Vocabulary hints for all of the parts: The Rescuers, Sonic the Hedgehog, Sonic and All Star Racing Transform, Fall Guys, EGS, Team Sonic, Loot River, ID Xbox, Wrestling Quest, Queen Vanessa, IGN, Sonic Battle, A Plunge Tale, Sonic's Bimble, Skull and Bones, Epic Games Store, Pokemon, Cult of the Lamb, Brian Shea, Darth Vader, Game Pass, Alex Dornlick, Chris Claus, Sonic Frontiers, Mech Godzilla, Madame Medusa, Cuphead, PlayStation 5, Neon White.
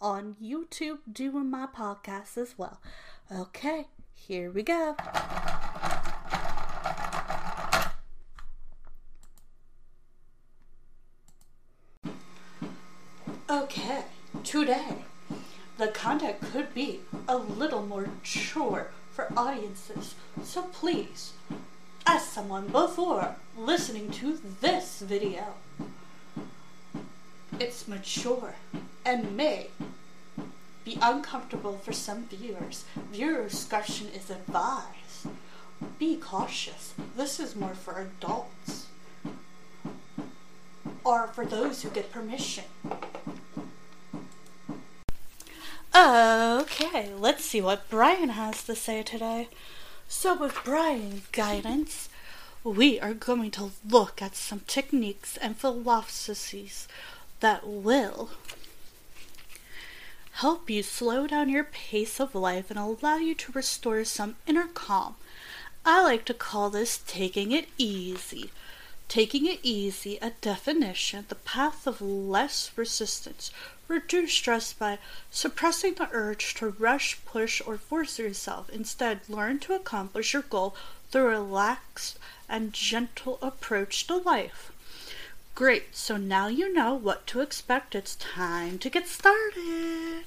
on YouTube doing my podcast as well. Okay, here we go. Okay, today, the content could be a little more mature for audiences, so please, as someone before listening to this video, it's mature and may be uncomfortable for some viewers. Viewer discretion is advised. Be cautious. This is more for adults or for those who get permission. Okay, let's see what Brian has to say today. So with Brian's guidance, we are going to look at some techniques and philosophies that will help you slow down your pace of life and allow you to restore some inner calm. I like to call this taking it easy. Taking it easy, a definition, the path of less resistance. Reduce stress by suppressing the urge to rush, push, or force yourself. Instead, learn to accomplish your goal through a relaxed and gentle approach to life. Great, so now you know what to expect. It's time to get started.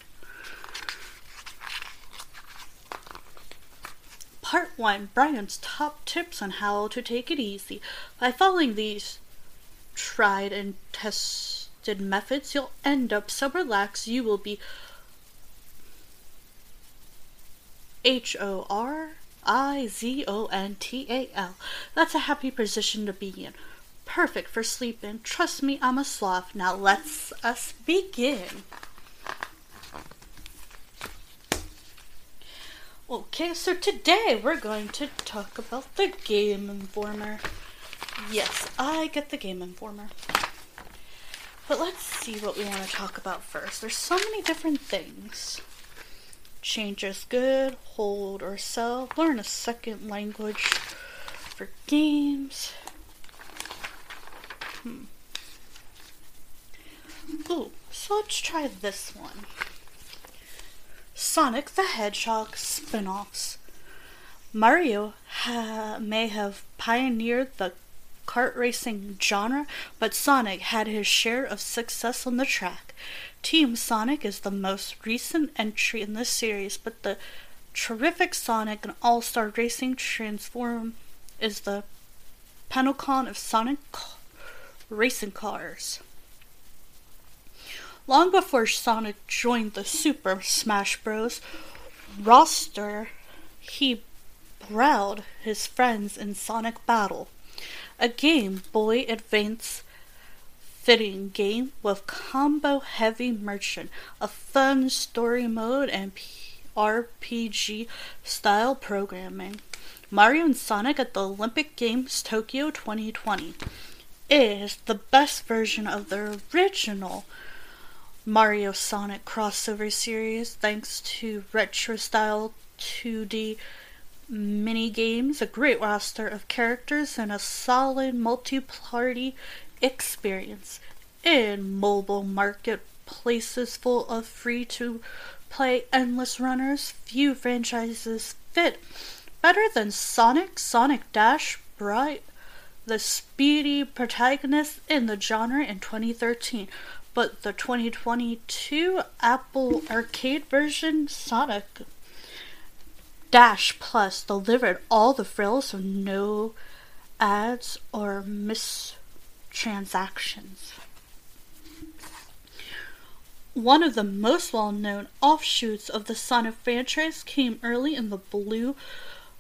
Part 1, Brian's top tips on how to take it easy. By following these tried and tested methods, you'll end up so relaxed you will be HORIZONTAL. That's a happy position to be in. Perfect for sleeping. Trust me, I'm a sloth. Now let's us begin. Okay, so today we're going to talk about the Game Informer. Yes, I get the Game Informer. But let's see what we want to talk about first. There's so many different things. Changes good, hold or sell, learn a second language for games. Ooh, so let's try this one. Sonic the Hedgehog spin-offs. Mario may have pioneered the kart racing genre, but Sonic had his share of success on the track. Team Sonic is the most recent entry in this series, but the terrific Sonic and All Star Racing Transform is the panopticon of Sonic racing cars. Long before Sonic joined the Super Smash Bros. Roster, he browbeat his friends in Sonic Battle, a Game Boy Advance fitting game with combo-heavy merchant, a fun story mode, and RPG-style programming. Mario and Sonic at the Olympic Games Tokyo 2020 is the best version of the original Mario Sonic crossover series, thanks to retro-style 2D mini-games, a great roster of characters, and a solid multi-party experience in mobile marketplaces full of free-to-play endless runners. Few franchises fit better than Sonic, Sonic Dash, the speedy protagonist in the genre in 2013. but the 2022 Apple Arcade version Sonic Dash Plus delivered all the frills of no ads or mistransactions. One of the most well-known offshoots of the Sonic franchise came early in the Blue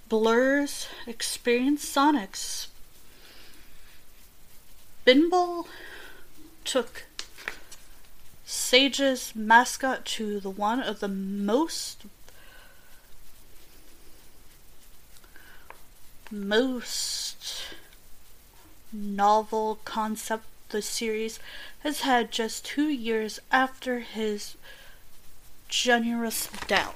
Blur's experience. Sonic's Bimble took Sage's mascot to the one of the most novel concept the series has had just 2 years after his generous doubt.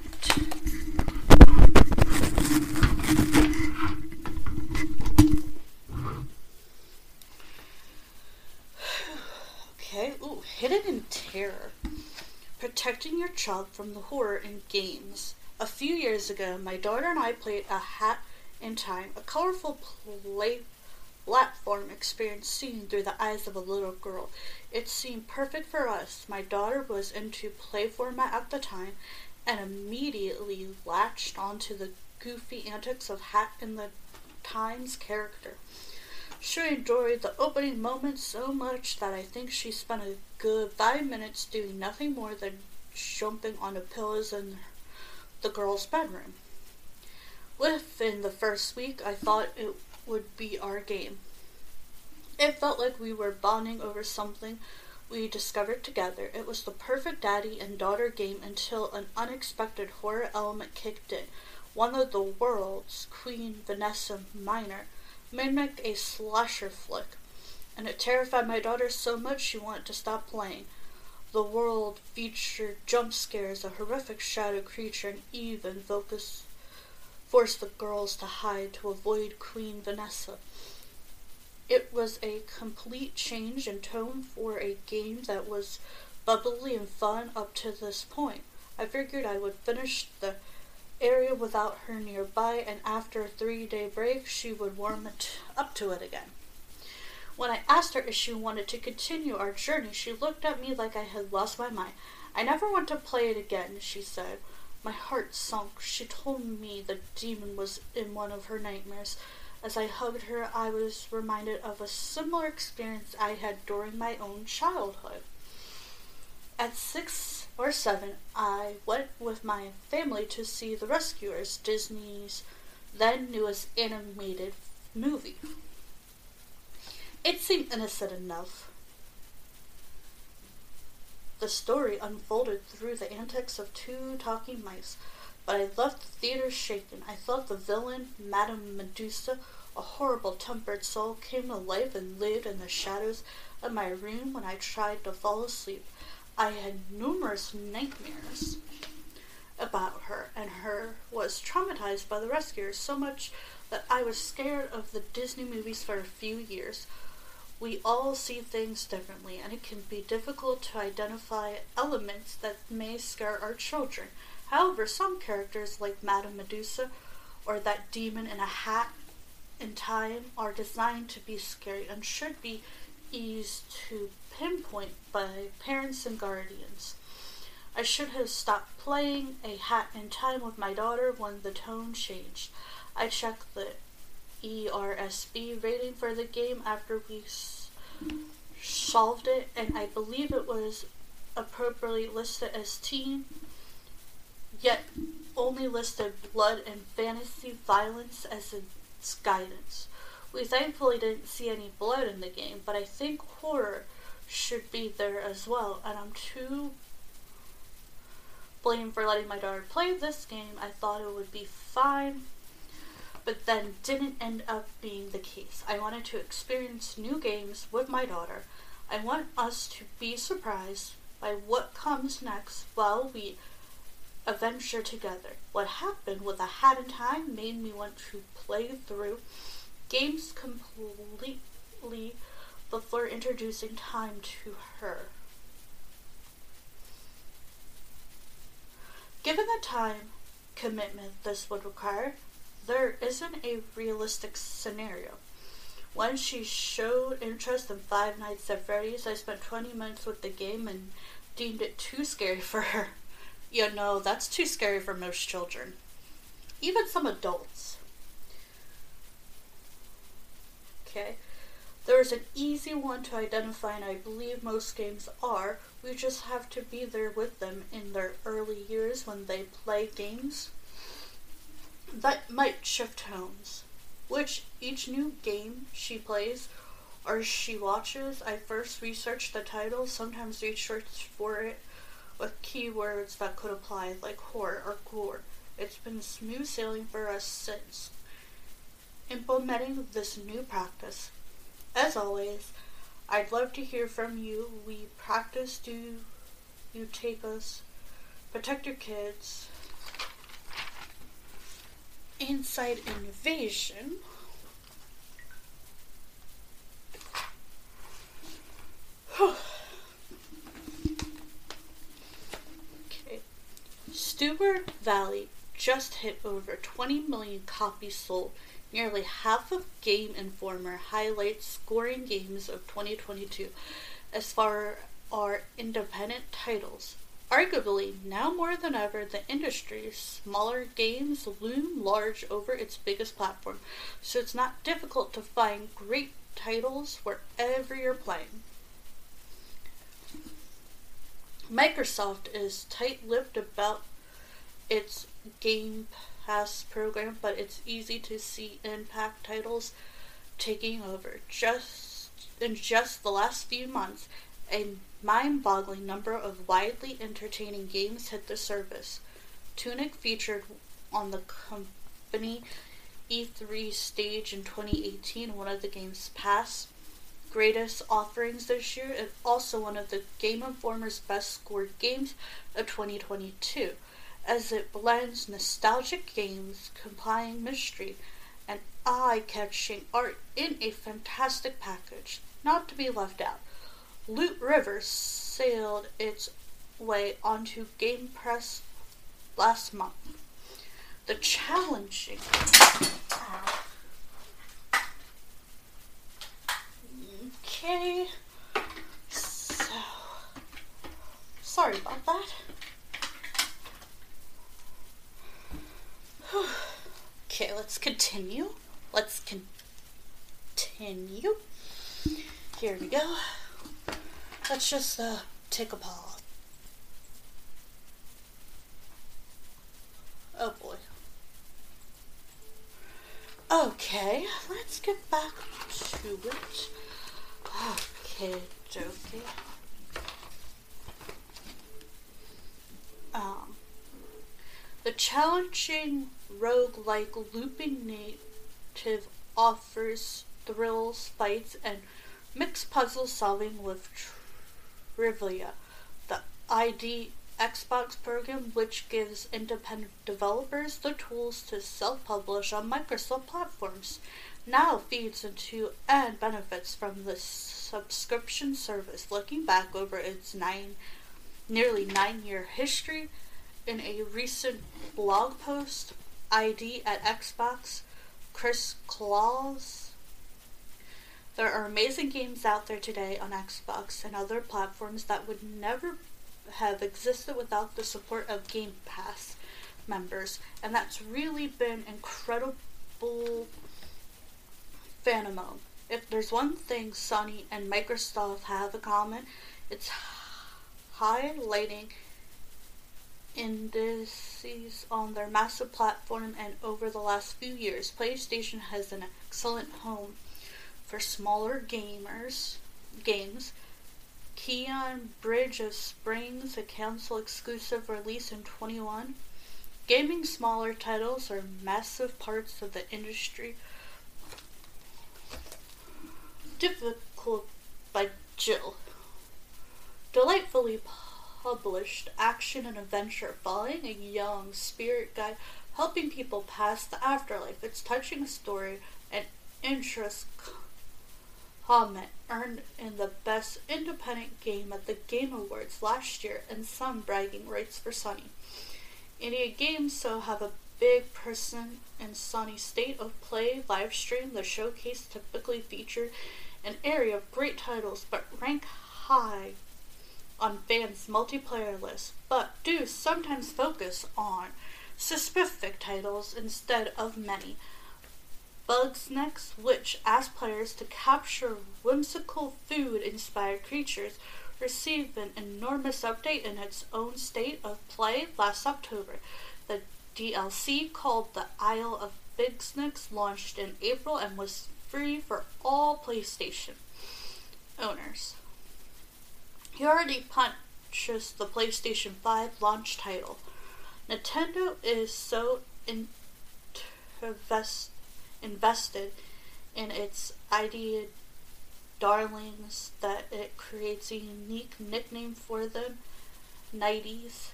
Okay, ooh, Hidden in Terror. Protecting your child from the horror in games. A few years ago, my daughter and I played A Hat in Time, a colorful platform experience seen through the eyes of a little girl. It seemed perfect for us. My daughter was into play format at the time and immediately latched onto the goofy antics of Hat in the Time's character. She enjoyed the opening moment so much that I think she spent a good 5 minutes doing nothing more than jumping on the pillows in the girl's bedroom. Within the first week, I thought it would be our game. It felt like we were bonding over something we discovered together. It was the perfect daddy and daughter game until an unexpected horror element kicked in. One of the world's, Queen Vanessa Minor, mimicked a slasher flick, and it terrified my daughter so much she wanted to stop playing. The world featured jump scares, a horrific shadow creature, and even forced the girls to hide to avoid Queen Vanessa. It was a complete change in tone for a game that was bubbly and fun up to this point. I figured I would finish the area without her nearby, and after a 3-day break, she would warm up to it again. When I asked her if she wanted to continue our journey, she looked at me like I had lost my mind. "I never want to play it again," she said. My heart sunk. She told me the demon was in one of her nightmares. As I hugged her, I was reminded of a similar experience I had during my own childhood. At 6 or 7, I went with my family to see The Rescuers, Disney's then newest animated movie. It seemed innocent enough. The story unfolded through the antics of 2 talking mice, but I left the theater shaken. I thought the villain, Madame Medusa, a horrible-tempered soul, came to life and lived in the shadows of my room when I tried to fall asleep. I had numerous nightmares about her, and her was traumatized by the Rescuers so much that I was scared of the Disney movies for a few years. We all see things differently, and it can be difficult to identify elements that may scare our children. However, some characters like Madame Medusa or that demon in A Hat in Time are designed to be scary and should be eased to pinpoint by parents and guardians. I should have stopped playing A Hat in Time with my daughter when the tone changed. I checked the ESRB rating for the game after we solved it, and I believe it was appropriately listed as teen, yet only listed blood and fantasy violence as its guidance. We thankfully didn't see any blood in the game, but I think horror should be there as well, and I'm too blamed for letting my daughter play this game. I thought it would be fine, but then didn't end up being the case. I wanted to experience new games with my daughter. I want us to be surprised by what comes next while we adventure together. What happened with A Hat in Time made me want to play through games completely before introducing time to her. Given the time commitment this would require, there isn't a realistic scenario Once she showed interest in Five Nights at Freddy's, I spent 20 minutes with the game and deemed it too scary for her. You know, that's too scary for most children. Even some adults. Okay. There's an easy one to identify, and I believe most games are. We just have to be there with them in their early years when they play games that might shift tones. Which each new game she plays or she watches, I first research the title, sometimes research for it with keywords that could apply, like horror or gore. It's been smooth sailing for us since implementing this new practice. As always, I'd love to hear from you. We practice, do you take us, protect your kids, Inside Invasion, okay. Stewart Valley just hit over 20 million copies sold. Nearly half of Game Informer highlights scoring games of 2022 as far as independent titles. Arguably, now more than ever, the industry's smaller games loom large over its biggest platform, so it's not difficult to find great titles wherever you're playing. Microsoft is tight-lipped about its Game Pass program, but it's easy to see impact titles taking over. Just the last few months, a mind-boggling number of widely entertaining games hit the service. Tunic featured on the company E3 stage in 2018, one of the game's past greatest offerings this year, and also one of the Game Informer's best-scored games of 2022, as it blends nostalgic games, compelling mystery, and eye-catching art in a fantastic package, not to be left out. Loot River sailed its way onto Game Press last month. The challenging okay, so sorry about that. Okay, let's continue. Let's continue. Here we go. Let's just take a pause. Oh boy. Okay, let's get back to it. Okay, dokie. The challenging roguelike looping native offers thrills, fights, and mixed puzzle solving with Rivia, the ID Xbox program, which gives independent developers the tools to self-publish on Microsoft platforms, now feeds into and benefits from the subscription service. Looking back over its nearly nine-year history, in a recent blog post, ID at Xbox, Chris Claus. There are amazing games out there today on Xbox and other platforms that would never have existed without the support of Game Pass members, and that's really been incredible phenomenon. If there's one thing Sony and Microsoft have in common, it's highlighting indices on their massive platform, and over the last few years, PlayStation has an excellent home for smaller games. Keon Bridge of Springs, a console exclusive release in 2021. Gaming smaller titles are massive parts of the industry, difficult by Jill. Delightfully published action and adventure following a young spirit guide helping people pass the afterlife. It's touching story and interest comment earned in the best independent game at the Game Awards last year, and some bragging rights for Sony. Indie games so have a big person and Sony State of Play live stream. The showcase typically featured an area of great titles but rank high on fans' multiplayer lists, but do sometimes focus on specific titles instead of many. Bugsnax, which asks players to capture whimsical food-inspired creatures, received an enormous update in its own state of play last October. The DLC, called the Isle of Bugsnax, launched in April and was free for all PlayStation owners. He already purchased the PlayStation 5 launch title. Nintendo is so invested in its ID darlings that it creates a unique nickname for them, Nighties.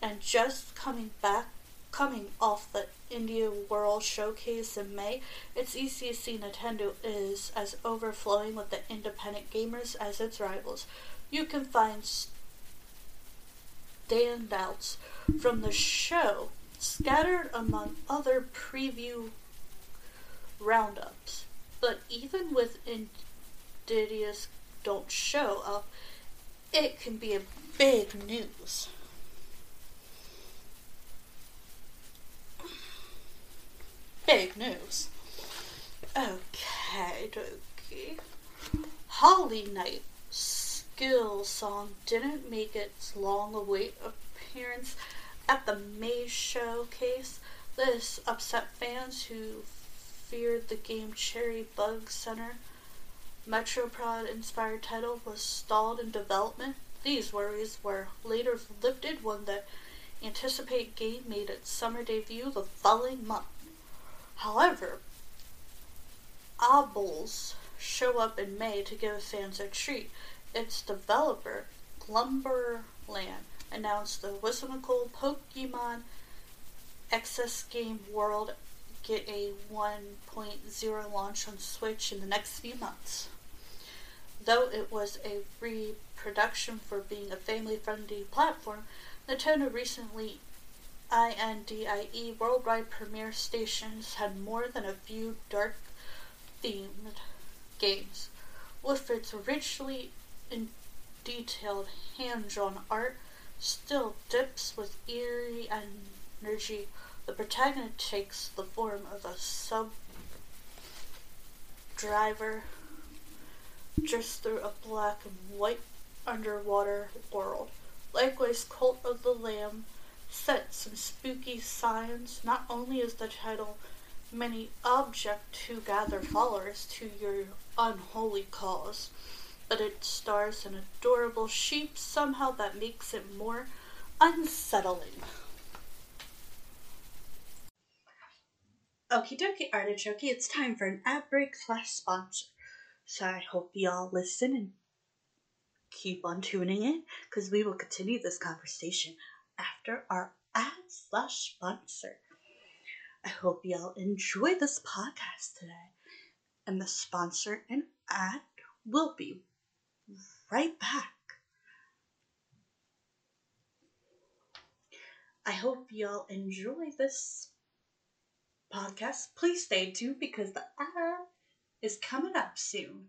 And just coming off the India World Showcase in May, it's easy to see Nintendo is as overflowing with the independent gamers as its rivals. You can find standouts from the show scattered among other preview roundups. But even with Indies don't show up, it can be a big news. Big news. Okay, dokie. Holly Knight Skill Song didn't make its long-awaited appearance at the May showcase. This upset fans who feared the game Cherry Bug Center Metroprod-inspired title was stalled in development. These worries were later lifted when the anticipated game made its summer debut the following month. However, Obbles show up in May to give fans a treat. Its developer, Glumberland, announced the whimsical Pokemon Access Game World get a 1.0 launch on Switch in the next few months. Though it was a reproduction for being a family-friendly platform, Nintendo recently INDIE worldwide premiere stations had more than a few dark-themed games. With its richly detailed hand-drawn art, still dips with eerie energy. The protagonist takes the form of a sub-driver just through a black and white underwater world. Likewise, Cult of the Lamb set some spooky signs. Not only is the title many object to gather followers to your unholy cause, but it stars an adorable sheep somehow that makes it more unsettling. Okie dokie, artichoke, it's time for an ad break / sponsor. So I hope you all listen and keep on tuning in, because we will continue this conversation after our ad / sponsor. I hope y'all enjoy this podcast today. And the sponsor and ad will be right back. I hope y'all enjoy this podcast. Please stay tuned because the ad is coming up soon.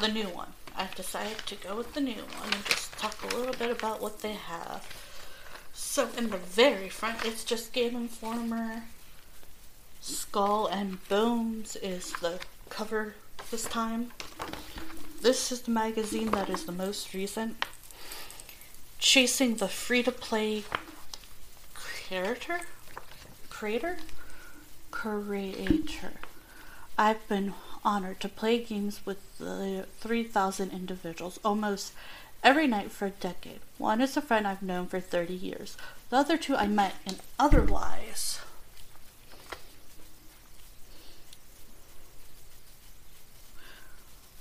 The new one. I've decided to go with the new one and just talk a little bit about what they have. So in the very front, it's just Game Informer. Skull and Bones is the cover this time. This is the magazine that is the most recent. Chasing the free-to-play creator. I've been honored to play games with 3,000 individuals almost every night for a decade. One is a friend I've known for 30 years. The other two I met in other lives.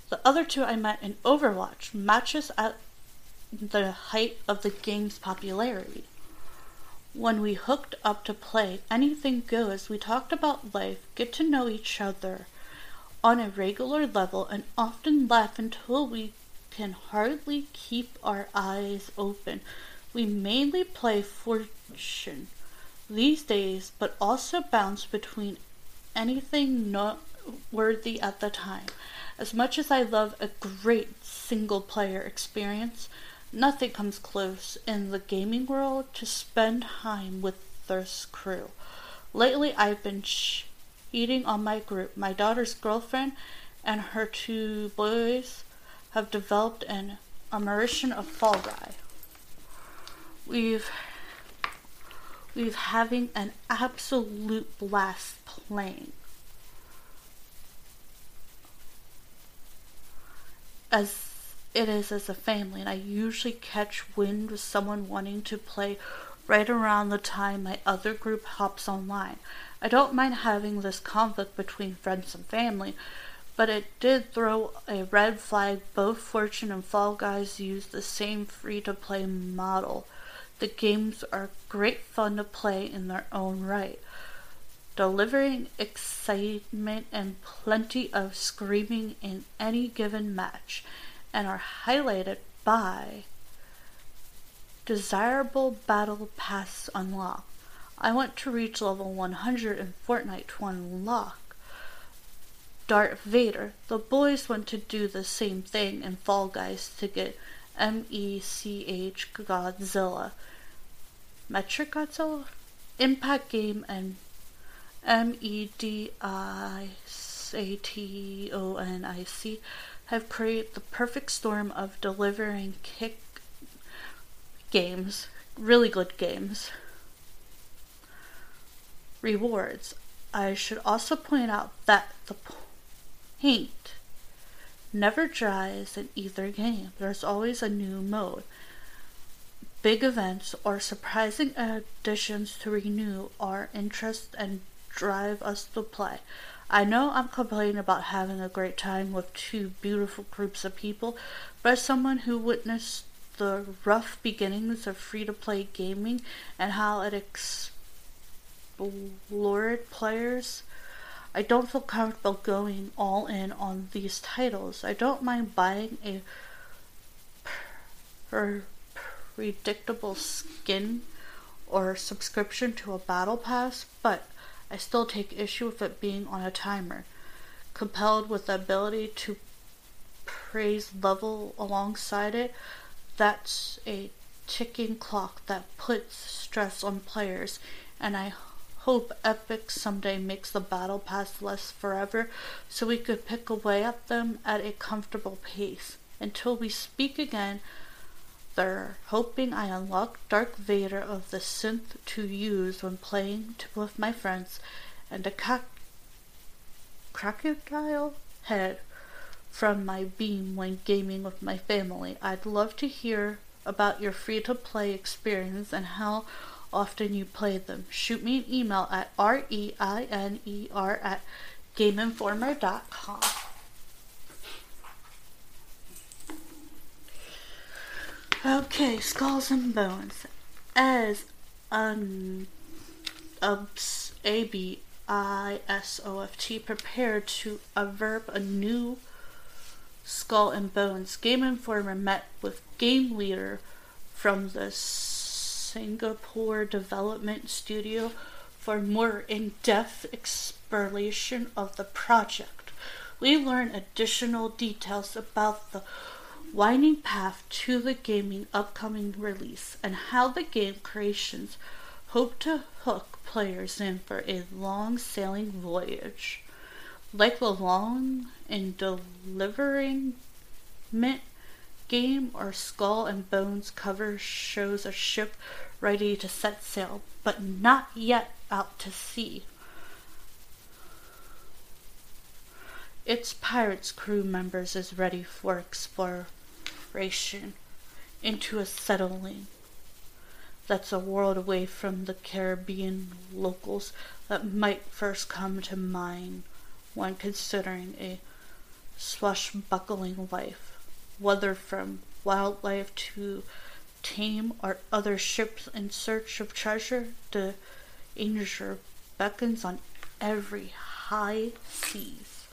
The other two I met in Overwatch matches at the height of the game's popularity. When we hooked up to play, anything goes. We talked about life, get to know each other on a regular level, and often laugh until we can hardly keep our eyes open. We mainly play Fortune these days, but also bounce between anything noteworthy at the time. As much as I love a great single-player experience, nothing comes close in the gaming world to spend time with this crew. Lately, I've been cheating on my group. My daughter's girlfriend and her two boys have developed an immersion of Fall Guys. We've having an absolute blast playing. As it is as a family, and I usually catch wind with someone wanting to play right around the time my other group hops online. I don't mind having this conflict between friends and family, but it did throw a red flag. Both Fortune and Fall Guys use the same free-to-play model. The games are great fun to play in their own right, delivering excitement and plenty of screaming in any given match, and are highlighted by desirable battle pass unlock. I want to reach level 100 in Fortnite to unlock Darth Vader. The boys want to do the same thing in Fall Guys to get MECH Godzilla, Metric Godzilla, Impact Game, and MEDISATONIC have created the perfect storm of delivering kick games, really good games. Rewards. I should also point out that the paint never dries in either game. There's always a new mode, big events, or surprising additions to renew our interest and drive us to play. I know I'm complaining about having a great time with two beautiful groups of people, but as someone who witnessed the rough beginnings of free-to-play gaming and how it explored players, I don't feel comfortable going all in on these titles. I don't mind buying a predictable skin or subscription to a battle pass, but I still take issue with it being on a timer, compelled with the ability to praise level alongside it. That's a ticking clock that puts stress on players, and I hope Epic someday makes the battle pass less forever so we could pick away at them at a comfortable pace. Until we speak again, they're hoping I unlock Darth Vader of the synth to use when playing with my friends, and a crocodile head from my beam when gaming with my family. I'd love to hear about your free-to-play experience and how often you play them. Shoot me an email at reiner@gameinformer.com. Okay, Skulls and Bones. As ABISOFT prepared to avert a new Skull and Bones, Game Informer met with game leader from the Singapore development studio for more in-depth exploration of the project. We learn additional details about the winding path to the gaming upcoming release and how the game creations hope to hook players in for a long sailing voyage. Like the Long and Deliverment game or Skull and Bones cover shows a ship ready to set sail, but not yet out to sea. Its pirates crew members is ready for exploration into a settling that's a world away from the Caribbean locals that might first come to mind when considering a swashbuckling life, whether from wildlife to tame or other ships in search of treasure. The danger beckons on every high seas.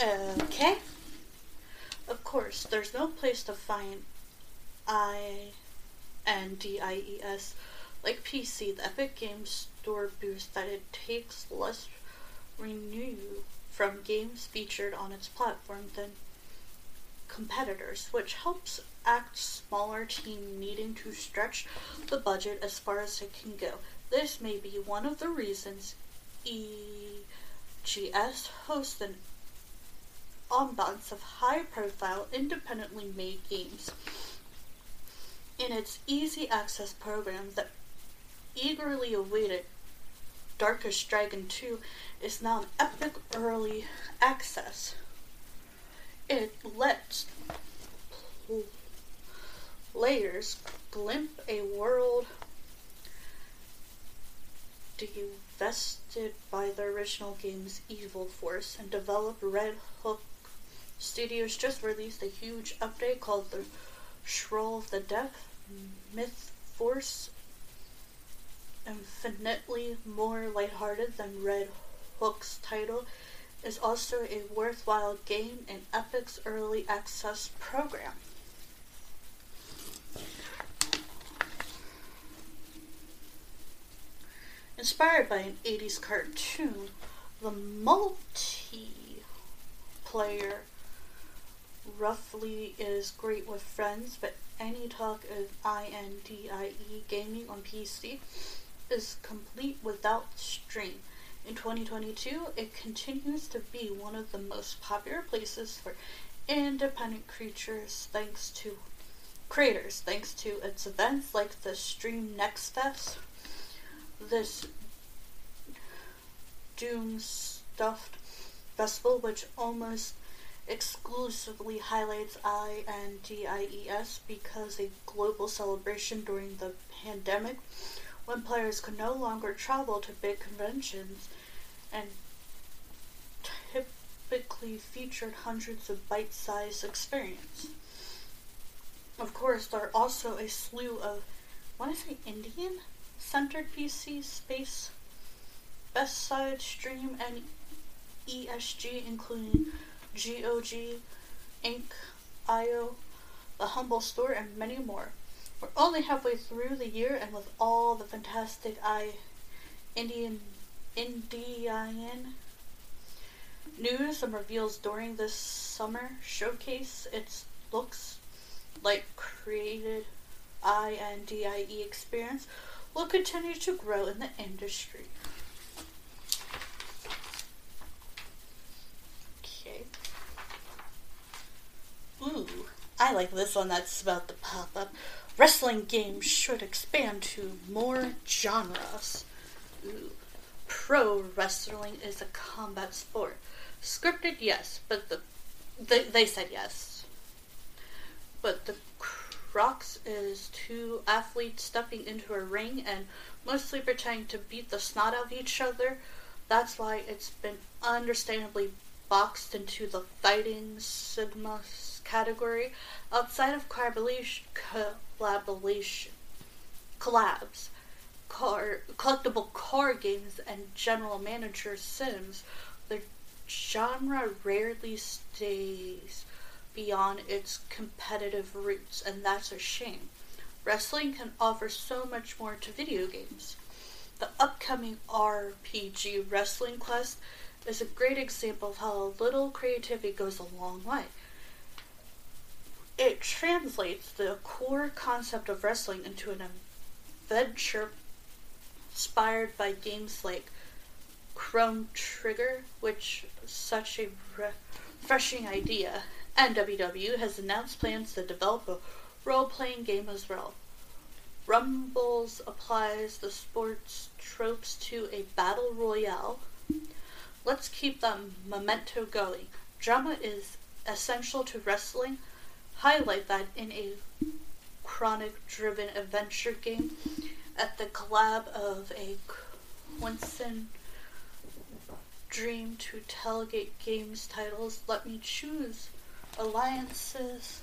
Okay, of course, there's no place to find INDIES like PC. The Epic Games Store boasts that it takes less revenue from games featured on its platform than competitors, which helps act smaller team needing to stretch the budget as far as it can go. This may be one of the reasons EGS hosts an abundance of high-profile, independently made games. In its easy access program that eagerly awaited Darkest Dragon 2 is now an epic early access. It lets players glimpse a world divested by the original game's evil force, and developed Red Hook Studios just released a huge update called The Shroll of the Death Myth Force, infinitely more lighthearted than Red Hook's title, is also a worthwhile game in Epic's early access program. Inspired by an 80s cartoon, the multiplayer roughly is great with friends, but any talk of indie gaming on PC is complete without stream. In 2022, it continues to be one of the most popular places for independent creators, thanks to its events like the Stream Next Fest, this doom-stuffed festival, which almost exclusively highlights INDIES because a global celebration during the pandemic when players could no longer travel to big conventions and typically featured hundreds of bite-sized experiences. Of course, there are also a slew of, Indian-centered PC, space, best side, stream, and ESG, including GOG, Inc, IO, The Humble Store, and many more. We're only halfway through the year, and with all the fantastic Indian news and reveals during this summer showcase, it looks like created INDIE experience will continue to grow in the industry. Okay. Ooh, I like this one that's about to pop up. Wrestling games should expand to more genres. Ooh. Pro wrestling is a combat sport. Scripted, yes, but they said yes. But the crux is two athletes stepping into a ring and mostly pretending to beat the snot out of each other. That's why it's been understandably boxed into the fighting sigma category outside of collabs, collectible car games, and general manager sims. The genre rarely stays beyond its competitive roots, and that's a shame. Wrestling can offer so much more to video games. The upcoming RPG Wrestling Quest is a great example of how a little creativity goes a long way. It translates the core concept of wrestling into an adventure inspired by games like Chrono Trigger, which is such a refreshing idea, and WW has announced plans to develop a role-playing game as well. Rumbles applies the sports tropes to a battle royale. Let's keep that memento going. Drama is essential to wrestling. Highlight that in a chronic-driven adventure game at the collab of a Winston dream to tailgate games titles. Let me choose alliances.